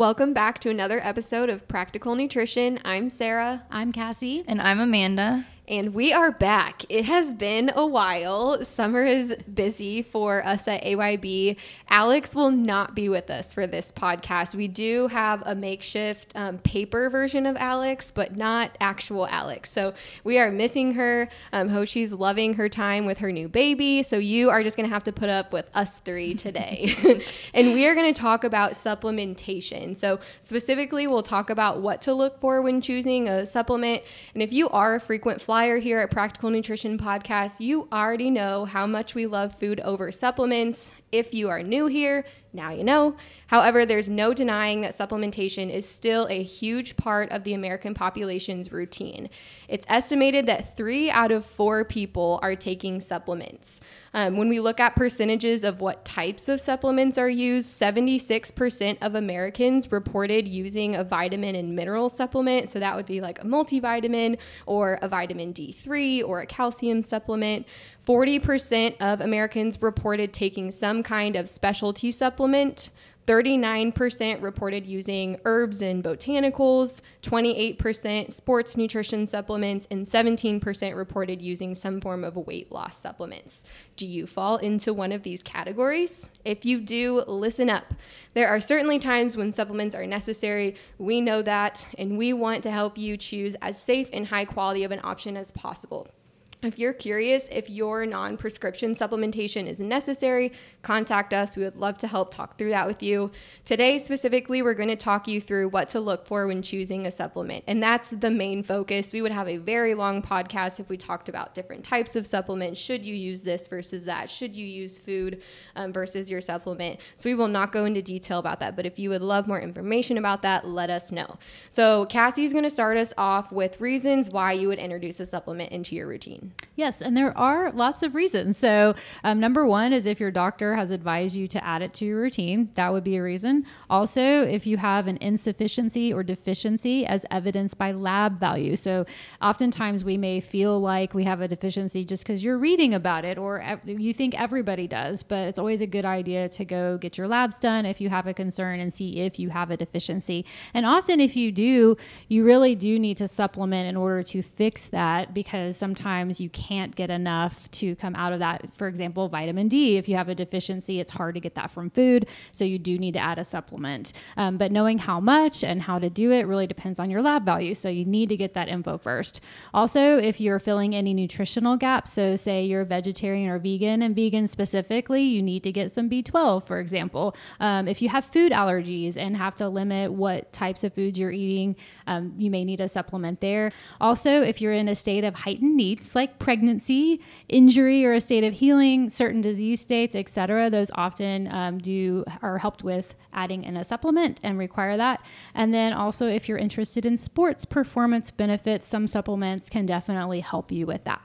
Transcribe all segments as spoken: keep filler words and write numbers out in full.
Welcome back to another episode of Practical Nutrition. I'm Sarah. I'm Cassie. And I'm Amanda. And we are back. It has been a while. Summer is busy for us at A Y B. Alex will not be with us for this podcast. We do have a makeshift um, paper version of Alex, but not actual Alex. So we are missing her. Um, Hoshi's loving her time with her new baby. So you are just going to have to put up with us three today. And we are going to talk about supplementation. So specifically, we'll talk about what to look for when choosing a supplement. And if you are a frequent flyer here at Practical Nutrition Podcast, you already know how much we love food over supplements. If you are new here, now you know. However, there's no denying that supplementation is still a huge part of the American population's routine. It's estimated that three out of four people are taking supplements. Um, when we look at percentages of what types of supplements are used, seventy-six percent of Americans reported using a vitamin and mineral supplement. So that would be like a multivitamin or a vitamin D three or a calcium supplement. forty percent of Americans reported taking some kind of specialty supplement. thirty-nine percent reported using herbs and botanicals, twenty-eight percent sports nutrition supplements, and seventeen percent reported using some form of weight loss supplements. Do you fall into one of these categories? If you do, listen up. There are certainly times when supplements are necessary. We know that, and we want to help you choose as safe and high quality of an option as possible. If you're curious if your non-prescription supplementation is necessary, contact us. We would love to help talk through that with you. Today, specifically, we're going to talk you through what to look for when choosing a supplement, and that's the main focus. We would have a very long podcast if we talked about different types of supplements. Should you use this versus that? Should you use food um, versus your supplement? So we will not go into detail about that, but if you would love more information about that, let us know. So Cassie's going to start us off with reasons why you would introduce a supplement into your routine. Yes, and there are lots of reasons. So um, number one is if your doctor has advised you to add it to your routine, that would be a reason. Also, if you have an insufficiency or deficiency as evidenced by lab value. So oftentimes we may feel like we have a deficiency just because you're reading about it or ev- you think everybody does, but it's always a good idea to go get your labs done if you have a concern and see if you have a deficiency. And often if you do, you really do need to supplement in order to fix that, because sometimes you can't get enough to come out of that. For example, vitamin D, if you have a deficiency, it's hard to get that from food. So you do need to add a supplement. Um, but knowing how much and how to do it really depends on your lab value. So you need to get that info first. Also, if you're filling any nutritional gaps, so say you're a vegetarian or vegan, and vegan specifically, you need to get some B twelve, for example. Um, if you have food allergies and have to limit what types of foods you're eating, um, you may need a supplement there. Also, if you're in a state of heightened needs, like pregnancy, injury, or a state of healing, certain disease states, et cetera, those often um, do are helped with adding in a supplement and require that. And then also if you're interested in sports performance benefits, some supplements can definitely help you with that.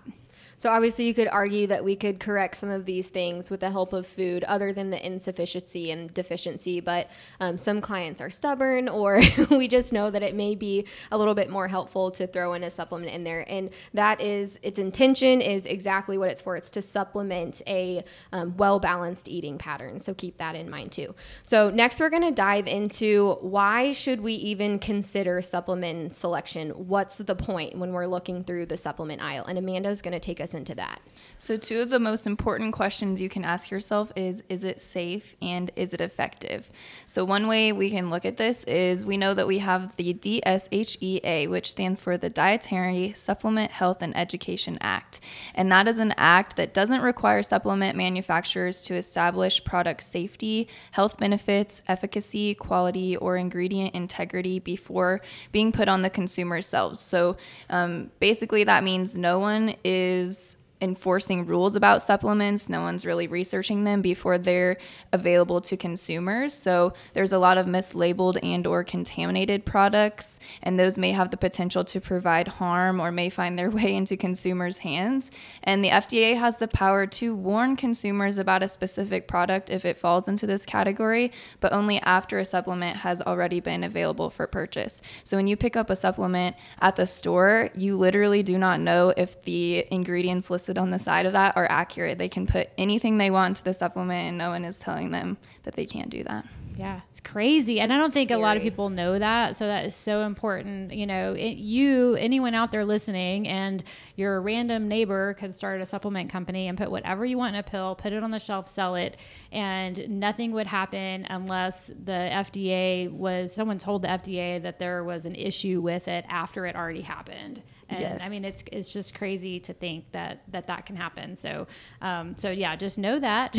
So obviously you could argue that we could correct some of these things with the help of food other than the insufficiency and deficiency, but um, some clients are stubborn, or we just know that it may be a little bit more helpful to throw in a supplement in there. And that is, its intention is exactly what it's for. It's to supplement a um, well-balanced eating pattern. So keep that in mind too. So next we're going to dive into why should we even consider supplement selection? What's the point when we're looking through the supplement aisle? And Amanda's going to take us into that. So two of the most important questions you can ask yourself is, is it safe and is it effective? So one way we can look at this is we know that we have the D S H E A, which stands for the Dietary Supplement Health and Education Act. And that is an act that doesn't require supplement manufacturers to establish product safety, health benefits, efficacy, quality, or ingredient integrity before being put on the consumer's shelves. So um, basically that means no one is enforcing rules about supplements. No one's really researching them before they're available to consumers. So there's a lot of mislabeled and or contaminated products, and those may have the potential to provide harm or may find their way into consumers' hands. And the F D A has the power to warn consumers about a specific product if it falls into this category, but only after a supplement has already been available for purchase. So when you pick up a supplement at the store, you literally do not know if the ingredients listed on the side of that are accurate. They can put anything they want to the supplement and no one is telling them that they can't do that. Yeah, it's crazy. And it's I don't think scary. a lot of people know that. So that is so important. You know, it, you, anyone out there listening, and your random neighbor could start a supplement company and put whatever you want in a pill, put it on the shelf, sell it, and nothing would happen unless the F D A was, someone told the F D A that there was an issue with it after it already happened. And yes. I mean, it's, it's just crazy to think that, that that can happen. So, um, so yeah, just know that.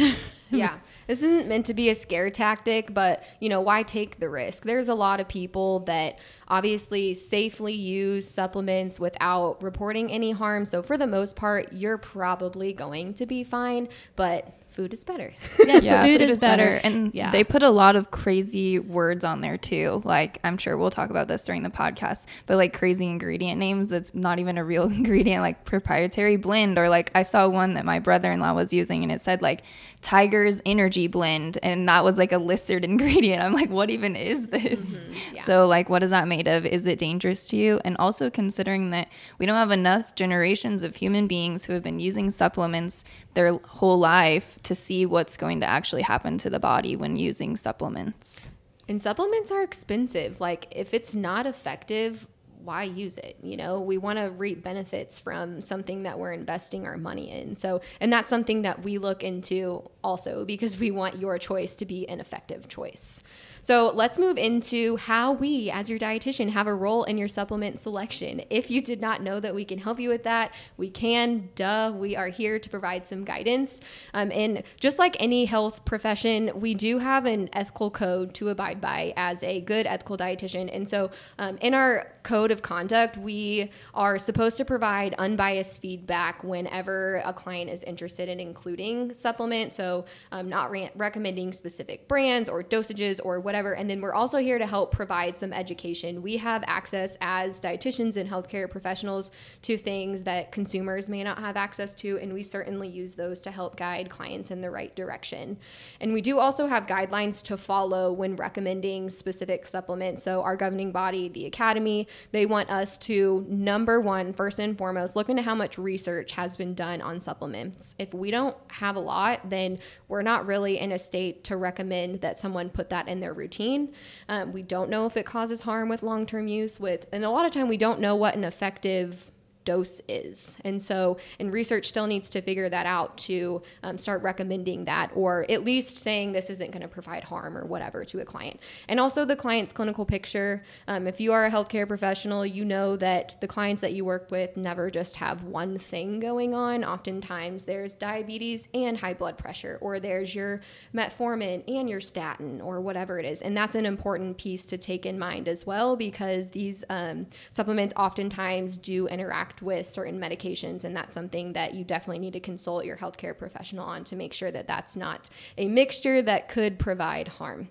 Yeah. This isn't meant to be a scare tactic, but you know, why take the risk? There's a lot of people that obviously safely use supplements without reporting any harm. So for the most part, you're probably going to be fine, but food is better. Yes, yeah, food, food is, is better. better. And yeah. they put a lot of crazy words on there too. Like, I'm sure we'll talk about this during the podcast, but like crazy ingredient names. That's not even a real ingredient, like proprietary blend. Or like I saw one that my brother-in-law was using and it said like Tiger's Energy Blend. And that was like a listed ingredient. I'm like, what even is this? Mm-hmm, yeah. So like, what is that made of? Is it dangerous to you? And also considering that we don't have enough generations of human beings who have been using supplements their whole life to see what's going to actually happen to the body when using supplements. And supplements are expensive. Like, if it's not effective, why use it? You know, we want to reap benefits from something that we're investing our money in. So, and that's something that we look into also, because we want your choice to be an effective choice. So let's move into how we, as your dietitian, have a role in your supplement selection. If you did not know that we can help you with that, we can. Duh, we are here to provide some guidance. Um, and just like any health profession, we do have an ethical code to abide by as a good ethical dietitian. And so um, in our code of conduct, we are supposed to provide unbiased feedback whenever a client is interested in including supplements. So um, not re- recommending specific brands or dosages or whatever. And then we're also here to help provide some education. We have access as dietitians and healthcare professionals to things that consumers may not have access to, and we certainly use those to help guide clients in the right direction. And we do also have guidelines to follow when recommending specific supplements. So our governing body, the Academy, they want us to, number one, first and foremost, look into how much research has been done on supplements. If we don't have a lot, then we're not really in a state to recommend that someone put that in their routine. Um, we don't know if it causes harm with long-term use with, and a lot of time we don't know what an effective dose is. And so, and research still needs to figure that out to um, start recommending that, or at least saying this isn't going to provide harm or whatever to a client. And also the client's clinical picture. Um, if you are a healthcare professional, you know that the clients that you work with never just have one thing going on. Oftentimes there's diabetes and high blood pressure, or there's your metformin and your statin or whatever it is. And that's an important piece to take in mind as well, because these um, supplements oftentimes do interact with certain medications, and that's something that you definitely need to consult your healthcare professional on to make sure that that's not a mixture that could provide harm.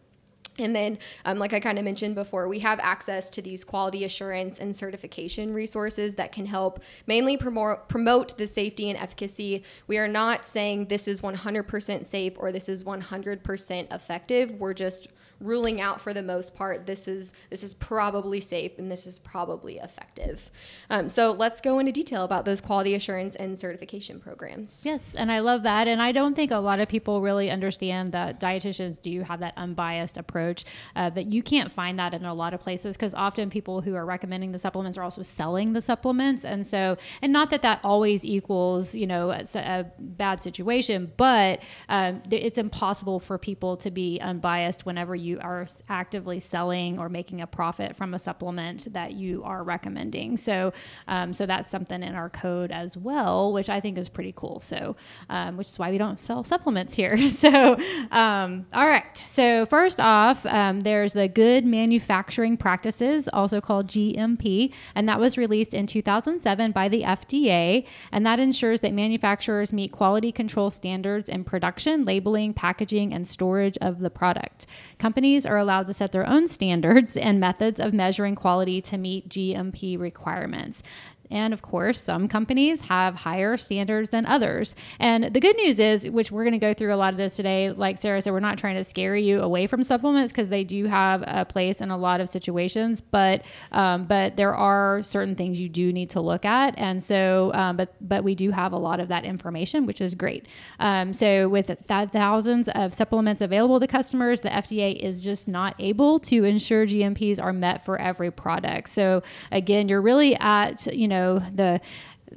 And then, um, like I kind of mentioned before, we have access to these quality assurance and certification resources that can help mainly promote, promote the safety and efficacy. We are not saying this is one hundred percent safe or this is one hundred percent effective. We're just ruling out, for the most part, this is this is probably safe and this is probably effective. Um, so let's go into detail about those quality assurance and certification programs. Yes, and I love that. And I don't think a lot of people really understand that dietitians do have that unbiased approach, uh, that you can't find that in a lot of places, because often people who are recommending the supplements are also selling the supplements. And so, and not that that always equals, you know, a, a bad situation, but um, it's impossible for people to be unbiased whenever you you are actively selling or making a profit from a supplement that you are recommending. So, um, so that's something in our code as well, which I think is pretty cool. So, um, which is why we don't sell supplements here. So, um, all right. So first off, um, there's the Good Manufacturing Practices, also called G M P, and that was released in two thousand seven by the F D A. And that ensures that manufacturers meet quality control standards in production, labeling, packaging, and storage of the product. Companies are allowed to set their own standards and methods of measuring quality to meet G M P requirements. And of course, some companies have higher standards than others. And the good news is, which we're going to go through a lot of this today, like Sarah said, we're not trying to scare you away from supplements because they do have a place in a lot of situations, but, um, but there are certain things you do need to look at. And so, um, but, but we do have a lot of that information, which is great. Um, so with that thousands of supplements available to customers, the F D A is just not able to ensure G M Ps are met for every product. So again, you're really at, you know, the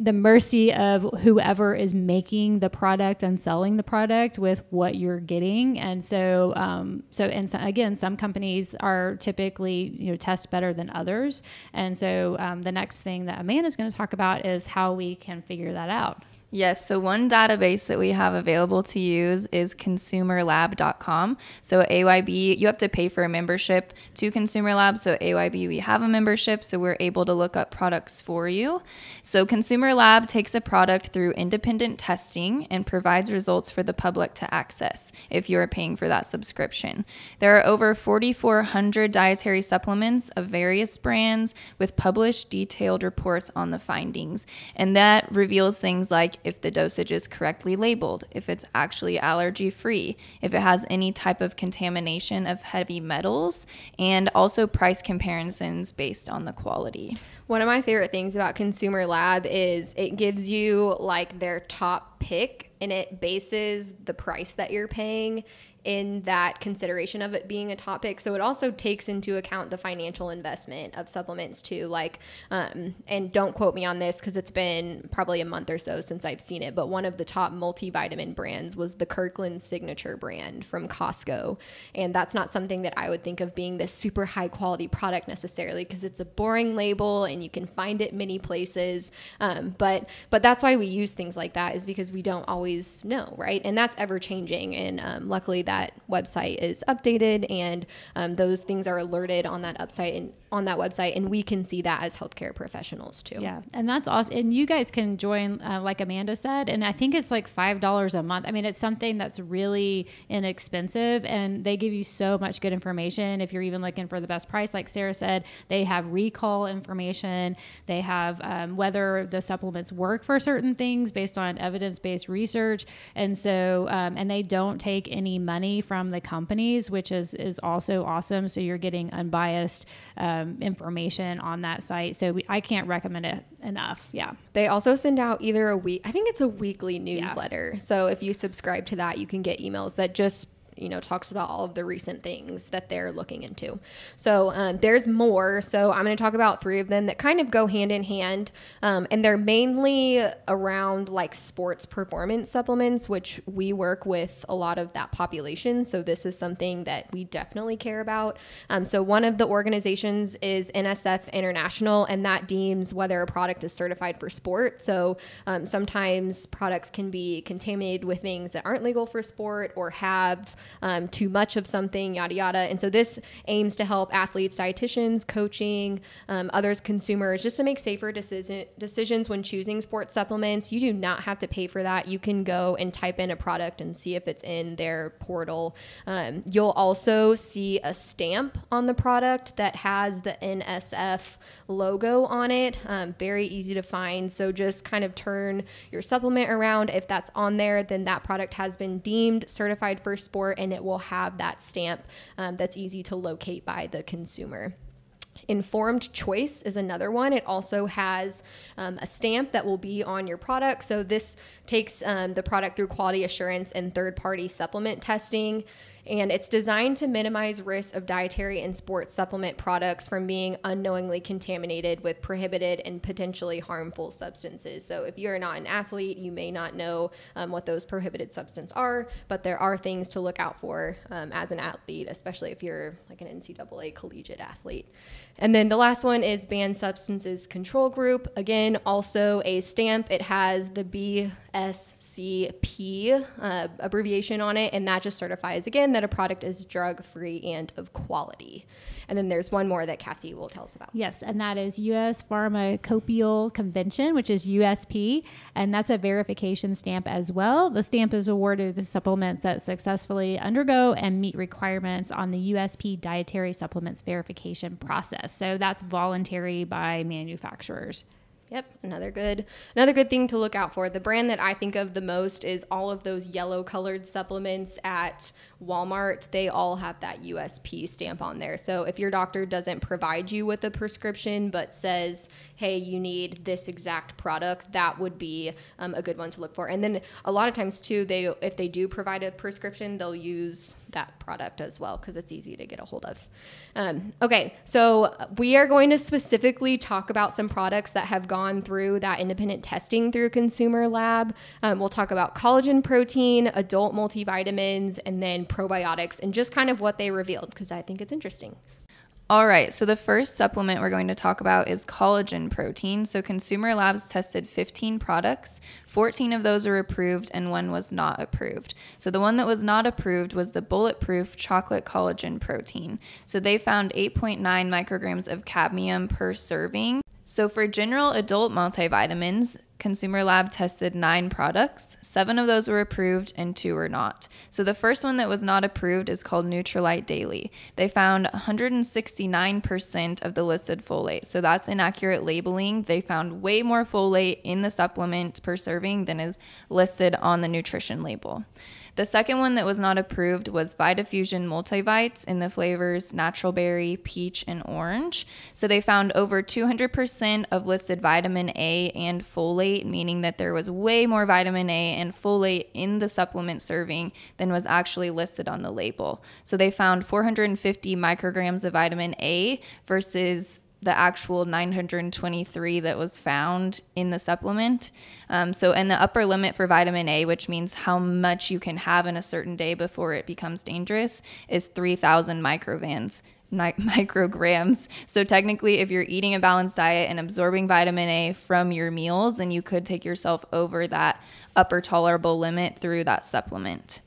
the mercy of whoever is making the product and selling the product with what you're getting. And so, um, so, and so, again, some companies are typically, you know, test better than others. And so um, the next thing that Amanda is going to talk about is how we can figure that out. Yes. So one database that we have available to use is consumer lab dot com. So A Y B, you have to pay for a membership to Consumer Lab. So A Y B, we have a membership, so we're able to look up products for you. So Consumer Lab takes a product through independent testing and provides results for the public to access if you're paying for that subscription. There are over forty-four hundred dietary supplements of various brands with published detailed reports on the findings. And that reveals things like if the dosage is correctly labeled, if it's actually allergy-free, if it has any type of contamination of heavy metals, and also price comparisons based on the quality. One of my favorite things about Consumer Lab is it gives you like their top pick, and it bases the price that you're paying in that consideration of it being a topic. So it also takes into account the financial investment of supplements too. Like, um, and don't quote me on this because it's been probably a month or so since I've seen it, but one of the top multivitamin brands was the Kirkland Signature brand from Costco. And that's not something that I would think of being this super high quality product necessarily, because it's a boring label and you can find it many places. Um, but, but that's why we use things like that, is because we don't always know, right? And that's ever changing. And um, luckily that that website is updated, and um, those things are alerted on that website and on that website. And we can see that as healthcare professionals too. Yeah. And that's awesome. And you guys can join, uh, like Amanda said, and I think it's like five dollars a month. I mean, it's something that's really inexpensive, and they give you so much good information. If you're even looking for the best price, like Sarah said, they have recall information. They have um, whether the supplements work for certain things based on evidence-based research. And so, um, and they don't take any money from the companies, which is, is also awesome. So you're getting unbiased, um, information on that site. So we, I can't recommend it enough. Yeah. They also send out either a week, I think it's a weekly newsletter. Yeah. So if you subscribe to that, you can get emails that just, you know, talks about all of the recent things that they're looking into. So um, there's more. So I'm going to talk about three of them that kind of go hand in hand. Um, and they're mainly around like sports performance supplements, which we work with a lot of that population. So this is something that we definitely care about. Um, so one of the organizations is N S F International, and that deems whether a product is certified for sport. So um, sometimes products can be contaminated with things that aren't legal for sport or have Um, too much of something, yada, yada. And so this aims to help athletes, dietitians, coaching, um, others, consumers, just to make safer decision, decisions when choosing sports supplements. You do not have to pay for that. You can go and type in a product and see if it's in their portal. Um, you'll also see a stamp on the product that has the N S F logo on it. Um, very easy to find. So just kind of turn your supplement around. If that's on there, then that product has been deemed certified for sport, and it will have that stamp um, that's easy to locate by the consumer. Informed Choice is another one. It also has um, a stamp that will be on your product. So this takes um, the product through quality assurance and third-party supplement testing. And it's designed to minimize risk of dietary and sports supplement products from being unknowingly contaminated with prohibited and potentially harmful substances. So if you're not an athlete, you may not know um, what those prohibited substances are, but there are things to look out for um, as an athlete, especially if you're like an N C double A collegiate athlete. And then the last one is Banned Substances Control Group. Again, also a stamp. It has the B S C P uh, abbreviation on it, and that just certifies, again, that a product is drug-free and of quality. And then there's one more that Cassie will tell us about. Yes, and that is U S Pharmacopoeial Convention, which is U S P, and that's a verification stamp as well. The stamp is awarded to supplements that successfully undergo and meet requirements on the U S P dietary supplements verification process. So that's voluntary by manufacturers. Yep, another good another good thing to look out for. The brand that I think of the most is all of those yellow-colored supplements at Walmart. They all have that U S P stamp on there. So if your doctor doesn't provide you with a prescription but says, hey, you need this exact product, that would be um, a good one to look for. And then a lot of times, too, they if they do provide a prescription, they'll use that product as well because it's easy to get a hold of. Um, okay, so we are going to specifically talk about some products that have gone Gone through that independent testing through Consumer Lab. Um, we'll talk about collagen protein, adult multivitamins, and then probiotics, and just kind of what they revealed because I think it's interesting. All right, so the first supplement we're going to talk about is collagen protein. So Consumer Labs tested fifteen products. fourteen of those were approved and one was not approved. So the one that was not approved was the Bulletproof chocolate collagen protein. So they found eight point nine micrograms of cadmium per serving. So for general adult multivitamins, Consumer Lab tested nine products. Seven of those were approved and two were not. So the first one that was not approved is called Nutrilite Daily. They found one hundred sixty-nine percent of the listed folate. So that's inaccurate labeling. They found way more folate in the supplement per serving than is listed on the nutrition label. The second one that was not approved was VitaFusion Multivites in the flavors natural berry, peach, and orange. So they found over two hundred percent of listed vitamin A and folate, meaning that there was way more vitamin A and folate in the supplement serving than was actually listed on the label. So they found four hundred fifty micrograms of vitamin A versus the actual nine hundred twenty-three that was found in the supplement. Um, so, and the upper limit for vitamin A, which means how much you can have in a certain day before it becomes dangerous, is three thousand microvans. micrograms. So technically, if you're eating a balanced diet and absorbing vitamin A from your meals, then you could take yourself over that upper tolerable limit through that supplement.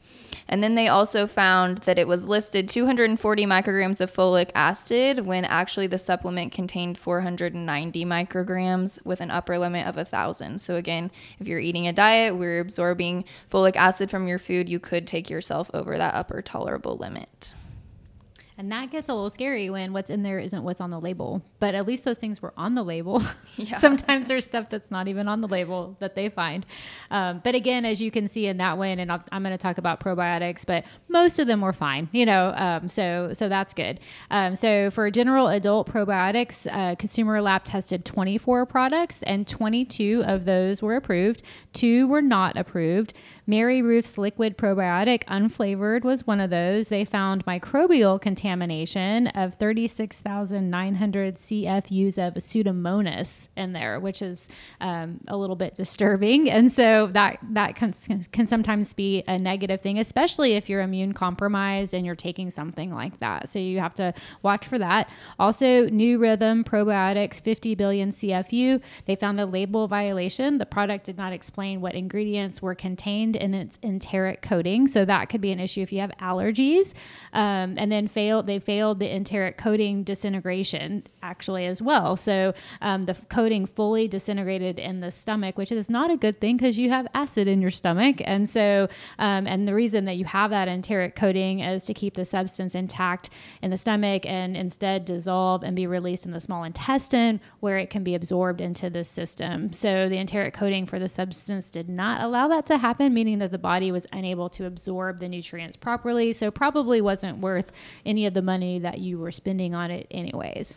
And then they also found that it was listed two hundred forty micrograms of folic acid when actually the supplement contained four hundred ninety micrograms with an upper limit of one thousand. So again, if you're eating a diet where you're absorbing folic acid from your food, you could take yourself over that upper tolerable limit. And that gets a little scary when what's in there isn't what's on the label. But at least those things were on the label. Yeah. Sometimes there's stuff that's not even on the label that they find. Um, but again, as you can see in that one, and I'll, I'm going to talk about probiotics, but most of them were fine, you know, um, so so that's good. Um, so for general adult probiotics, uh, Consumer Lab tested twenty-four products, and twenty-two of those were approved. Two were not approved. Mary Ruth's liquid probiotic unflavored was one of those. They found microbial contamination Contamination of thirty-six thousand nine hundred C F Us of Pseudomonas in there, which is um, a little bit disturbing. And so that, that can, can sometimes be a negative thing, especially if you're immune compromised and you're taking something like that. So you have to watch for that. Also, New Rhythm probiotics, fifty billion C F U. They found a label violation. The product did not explain what ingredients were contained in its enteric coating. So that could be an issue if you have allergies. Um, and then fail They failed the enteric coating disintegration actually as well. So um, the coating fully disintegrated in the stomach, which is not a good thing because you have acid in your stomach. And so, um, and the reason that you have that enteric coating is to keep the substance intact in the stomach and instead dissolve and be released in the small intestine where it can be absorbed into the system. So the enteric coating for the substance did not allow that to happen, meaning that the body was unable to absorb the nutrients properly. So probably wasn't worth any of the money that you were spending on it anyways.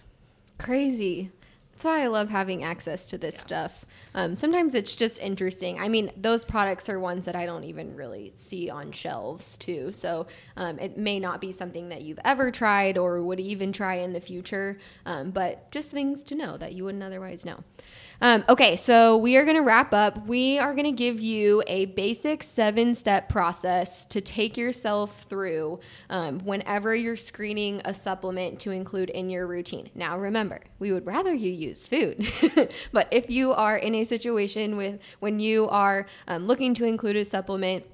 Crazy. That's why I love having access to this yeah. stuff. Um, sometimes it's just interesting. I mean, those products are ones that I don't even really see on shelves too. So um, it may not be something that you've ever tried or would even try in the future, um, but just things to know that you wouldn't otherwise know. Um, okay, so we are going to wrap up. We are going to give you a basic seven-step process to take yourself through um, whenever you're screening a supplement to include in your routine. Now, remember, we would rather you use food, but if you are in a situation with when you are um, looking to include a supplement,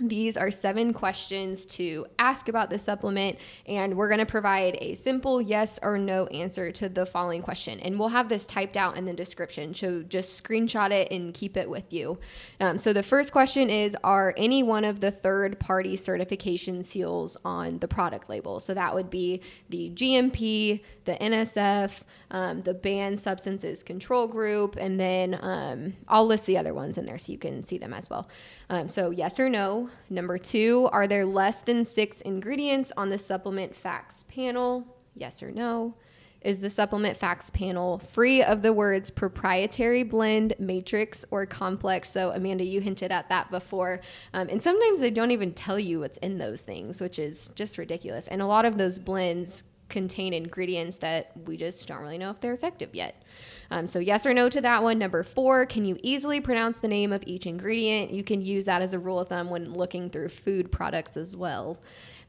These are seven questions to ask about the supplement, and we're going to provide a simple yes or no answer to the following question. And we'll have this typed out in the description, so just screenshot it and keep it with you. Um, so the first question is, are any one of the third-party certification seals on the product label? So that would be the G M P, the N S F, um, the Banned Substances Control Group, and then um, I'll list the other ones in there so you can see them as well. Um, so yes or no. Number two, are there less than six ingredients on the supplement facts panel? Yes or no. Is the supplement facts panel free of the words proprietary blend, matrix, or complex? So Amanda, you hinted at that before. Um, and sometimes they don't even tell you what's in those things, which is just ridiculous. And a lot of those blends contain ingredients that we just don't really know if they're effective yet. Um, so yes or no to that one. Number four, can you easily pronounce the name of each ingredient? You can use that as a rule of thumb when looking through food products as well.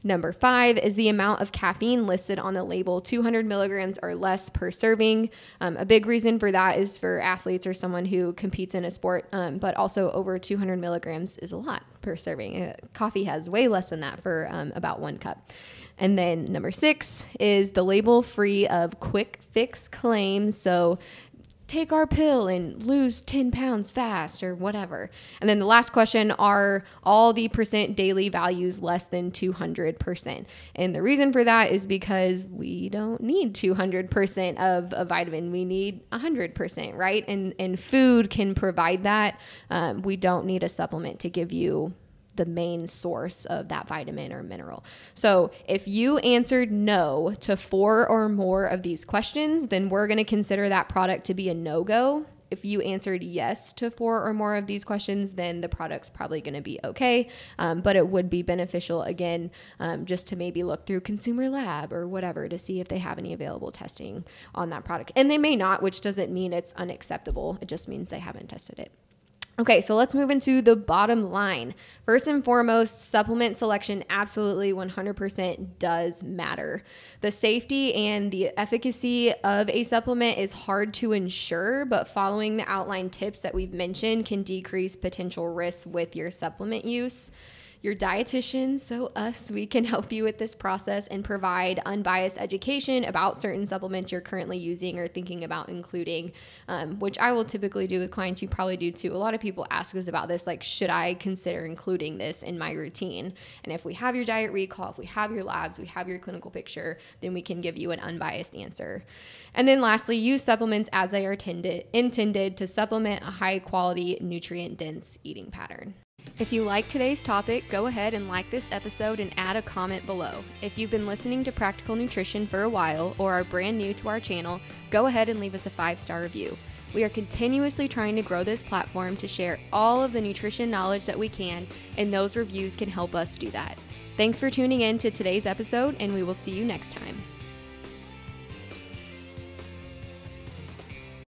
Number five, is the amount of caffeine listed on the label two hundred milligrams or less per serving? Um, a big reason for that is for athletes or someone who competes in a sport, um, but also over two hundred milligrams is a lot per serving. Uh, coffee has way less than that for um, about one cup. And then number six, is the label free of quick fix claims? So take our pill and lose ten pounds fast or whatever. And then the last question, are all the percent daily values less than two hundred percent? And the reason for that is because we don't need two hundred percent of a vitamin. We need one hundred percent, right? And, and food can provide that. Um, we don't need a supplement to give you the main source of that vitamin or mineral. So if you answered no to four or more of these questions, then we're going to consider that product to be a no-go. If you answered yes to four or more of these questions, then the product's probably going to be okay. Um, but it would be beneficial, again, um, just to maybe look through Consumer Lab or whatever to see if they have any available testing on that product. And they may not, which doesn't mean it's unacceptable. It just means they haven't tested it. Okay, so let's move into the bottom line. First and foremost, supplement selection absolutely one hundred percent does matter. The safety and the efficacy of a supplement is hard to ensure, but following the outline tips that we've mentioned can decrease potential risks with your supplement use. Your dietitian, so us, we can help you with this process and provide unbiased education about certain supplements you're currently using or thinking about including, um, which I will typically do with clients. You probably do too. A lot of people ask us about this, like, should I consider including this in my routine? And if we have your diet recall, if we have your labs, we have your clinical picture, then we can give you an unbiased answer. And then lastly, use supplements as they are tended, intended to supplement a high-quality, nutrient-dense eating pattern. If you like today's topic, go ahead and like this episode and add a comment below. If you've been listening to Practical Nutrition for a while or are brand new to our channel, go ahead and leave us a five-star review. We are continuously trying to grow this platform to share all of the nutrition knowledge that we can, and those reviews can help us do that. Thanks for tuning in to today's episode, and we will see you next time.